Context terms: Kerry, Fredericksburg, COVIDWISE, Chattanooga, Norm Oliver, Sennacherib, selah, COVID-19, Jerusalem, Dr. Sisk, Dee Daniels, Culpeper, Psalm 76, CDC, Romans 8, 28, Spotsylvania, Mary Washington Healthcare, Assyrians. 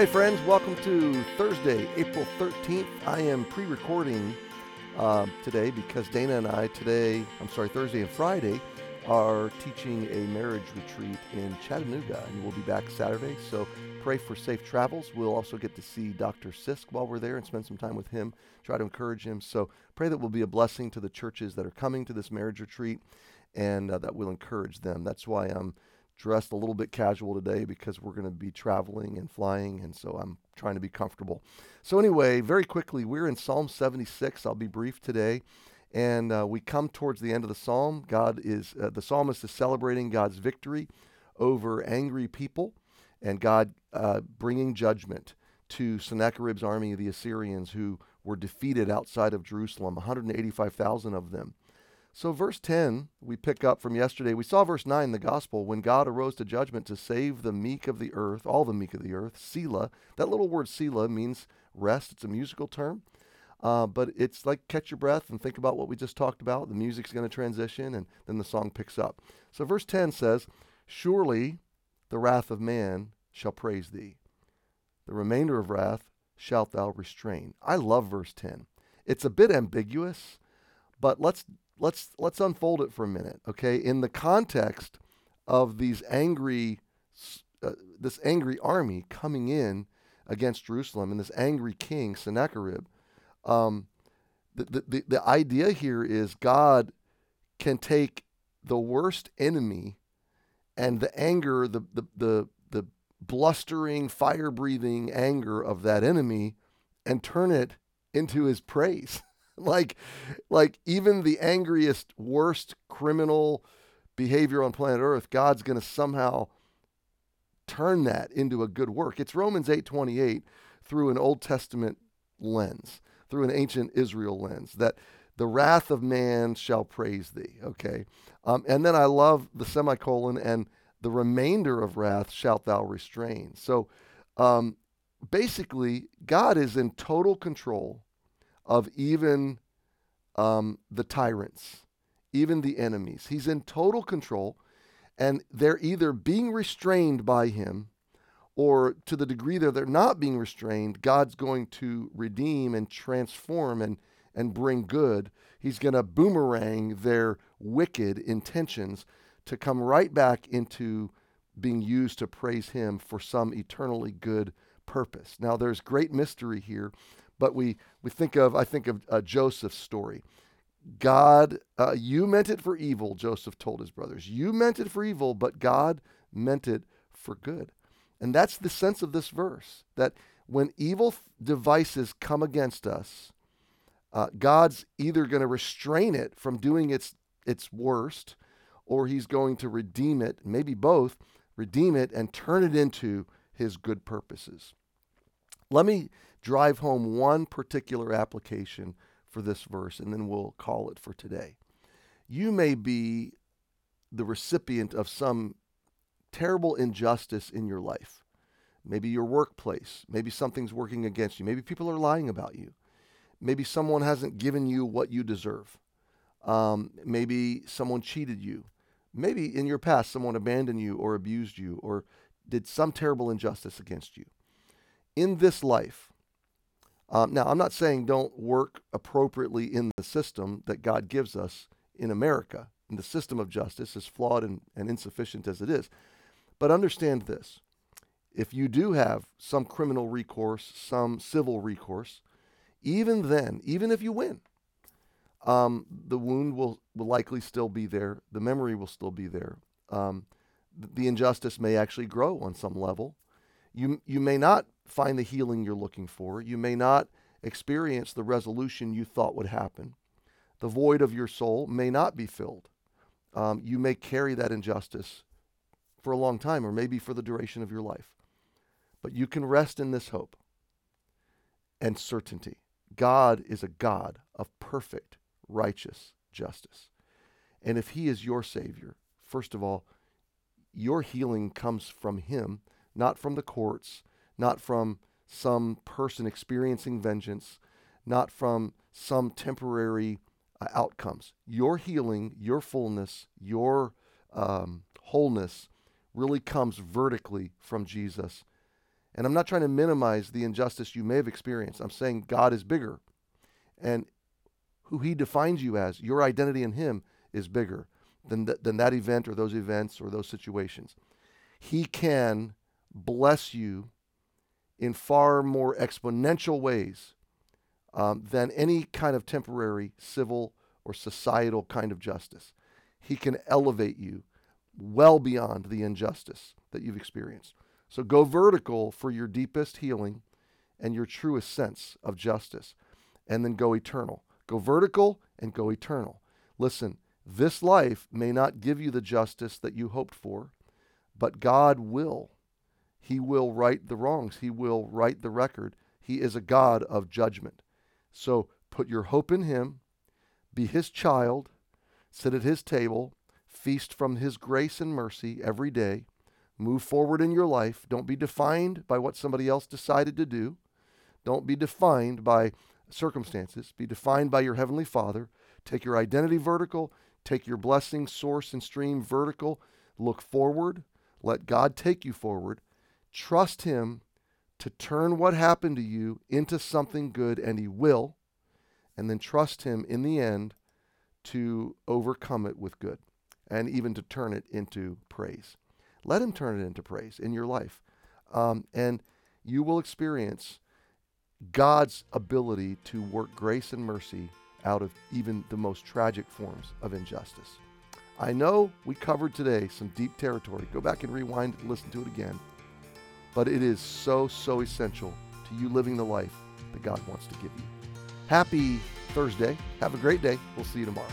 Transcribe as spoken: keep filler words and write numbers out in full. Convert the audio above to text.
Hey friends, welcome to Thursday, April thirteenth. I am pre-recording uh, today because Dana and I today, I'm sorry, Thursday and Friday, are teaching a marriage retreat in Chattanooga, and we'll be back Saturday, so pray for safe travels. We'll also get to see Doctor Sisk while we're there and spend some time with him, try to encourage him. So pray that we'll be a blessing to the churches that are coming to this marriage retreat, and uh, that we'll encourage them. That's why I'm dressed a little bit casual today, because we're going to be traveling and flying, and so I'm trying to be comfortable. So anyway, very quickly, we're in Psalm seventy-six. I'll be brief today, and uh, we come towards the end of the psalm. God is uh, the psalmist is celebrating God's victory over angry people, and God uh, bringing judgment to Sennacherib's army of the Assyrians, who were defeated outside of Jerusalem, one hundred eighty-five thousand of them. So verse ten, we pick up from yesterday. We saw verse nine in the gospel, when God arose to judgment to save the meek of the earth, all the meek of the earth, selah. That little word selah means rest. It's a musical term, uh, but it's like catch your breath and think about what we just talked about. The music's going to transition, and then the song picks up. So verse ten says, surely the wrath of man shall praise thee. The remainder of wrath shalt thou restrain. I love verse ten. It's a bit ambiguous, but let's Let's let's unfold it for a minute, okay? In the context of these angry, uh, this angry army coming in against Jerusalem and this angry king, Sennacherib, um, the, the, the, the idea here is God can take the worst enemy and the anger, the the the, the blustering, fire-breathing anger of that enemy, and turn it into his praise. Like, like even the angriest, worst criminal behavior on planet Earth, God's going to somehow turn that into a good work. It's Romans eight twenty-eight through an Old Testament lens, through an ancient Israel lens, that the wrath of man shall praise thee, okay? Um, and then I love the semicolon, and the remainder of wrath shalt thou restrain. So um, basically, God is in total control of even um, the tyrants, even the enemies. He's in total control, and they're either being restrained by him, or to the degree that they're not being restrained, God's going to redeem and transform and, and bring good. He's going to boomerang their wicked intentions to come right back into being used to praise him for some eternally good purpose. Now, there's great mystery here. But we, we think of, I think of uh, Joseph's story. God, uh, you meant it for evil, Joseph told his brothers. You meant it for evil, but God meant it for good. And that's the sense of this verse, that when evil devices come against us, uh, God's either going to restrain it from doing its, its worst, or he's going to redeem it, maybe both, redeem it and turn it into his good purposes. Let me drive home one particular application for this verse, and then we'll call it for today. You may be the recipient of some terrible injustice in your life. Maybe your workplace. Maybe something's working against you. Maybe people are lying about you. Maybe someone hasn't given you what you deserve. Um, maybe someone cheated you. Maybe in your past someone abandoned you or abused you or did some terrible injustice against you. In this life, um, now I'm not saying don't work appropriately in the system that God gives us in America, and the system of justice is flawed and, and insufficient as it is, but understand this. If you do have some criminal recourse, some civil recourse, even then, even if you win, um, the wound will, will likely still be there, the memory will still be there, um, the injustice may actually grow on some level. You, you may not find the healing you're looking for. You may not experience the resolution you thought would happen. The void of your soul may not be filled. Um, you may carry that injustice for a long time, or maybe for the duration of your life. But you can rest in this hope and certainty. God is a God of perfect, righteous justice. And if he is your Savior, first of all, your healing comes from him, not from the courts, not from some person experiencing vengeance, not from some temporary uh, outcomes. Your healing, your fullness, your um, wholeness really comes vertically from Jesus And I'm not trying to minimize the injustice you may have experienced. I'm saying God is bigger. And who he defines you as, your identity in him, is bigger than, th- than that event or those events or those situations. He can bless you in far more exponential ways um, than any kind of temporary civil or societal kind of justice. He can elevate you well beyond the injustice that you've experienced. So go vertical for your deepest healing and your truest sense of justice, and then go eternal. Go vertical and go eternal. Listen, this life may not give you the justice that you hoped for, but God will. He will right the wrongs. He will right the record. He is a God of judgment. So put your hope in him, be his child, sit at his table, feast from his grace and mercy every day. Move forward in your life. Don't be defined by what somebody else decided to do. Don't be defined by circumstances. Be defined by your Heavenly Father. Take your identity vertical. Take your blessing, source, and stream vertical. Look forward. Let God take you forward. Trust him to turn what happened to you into something good, and he will. And then trust him in the end to overcome it with good, and even to turn it into praise. Let him turn it into praise in your life. Um, and you will experience God's ability to work grace and mercy out of even the most tragic forms of injustice. I know we covered today some deep territory. Go back and rewind and listen to it again. But it is so, so essential to you living the life that God wants to give you. Happy Thursday. Have a great day. We'll see you tomorrow.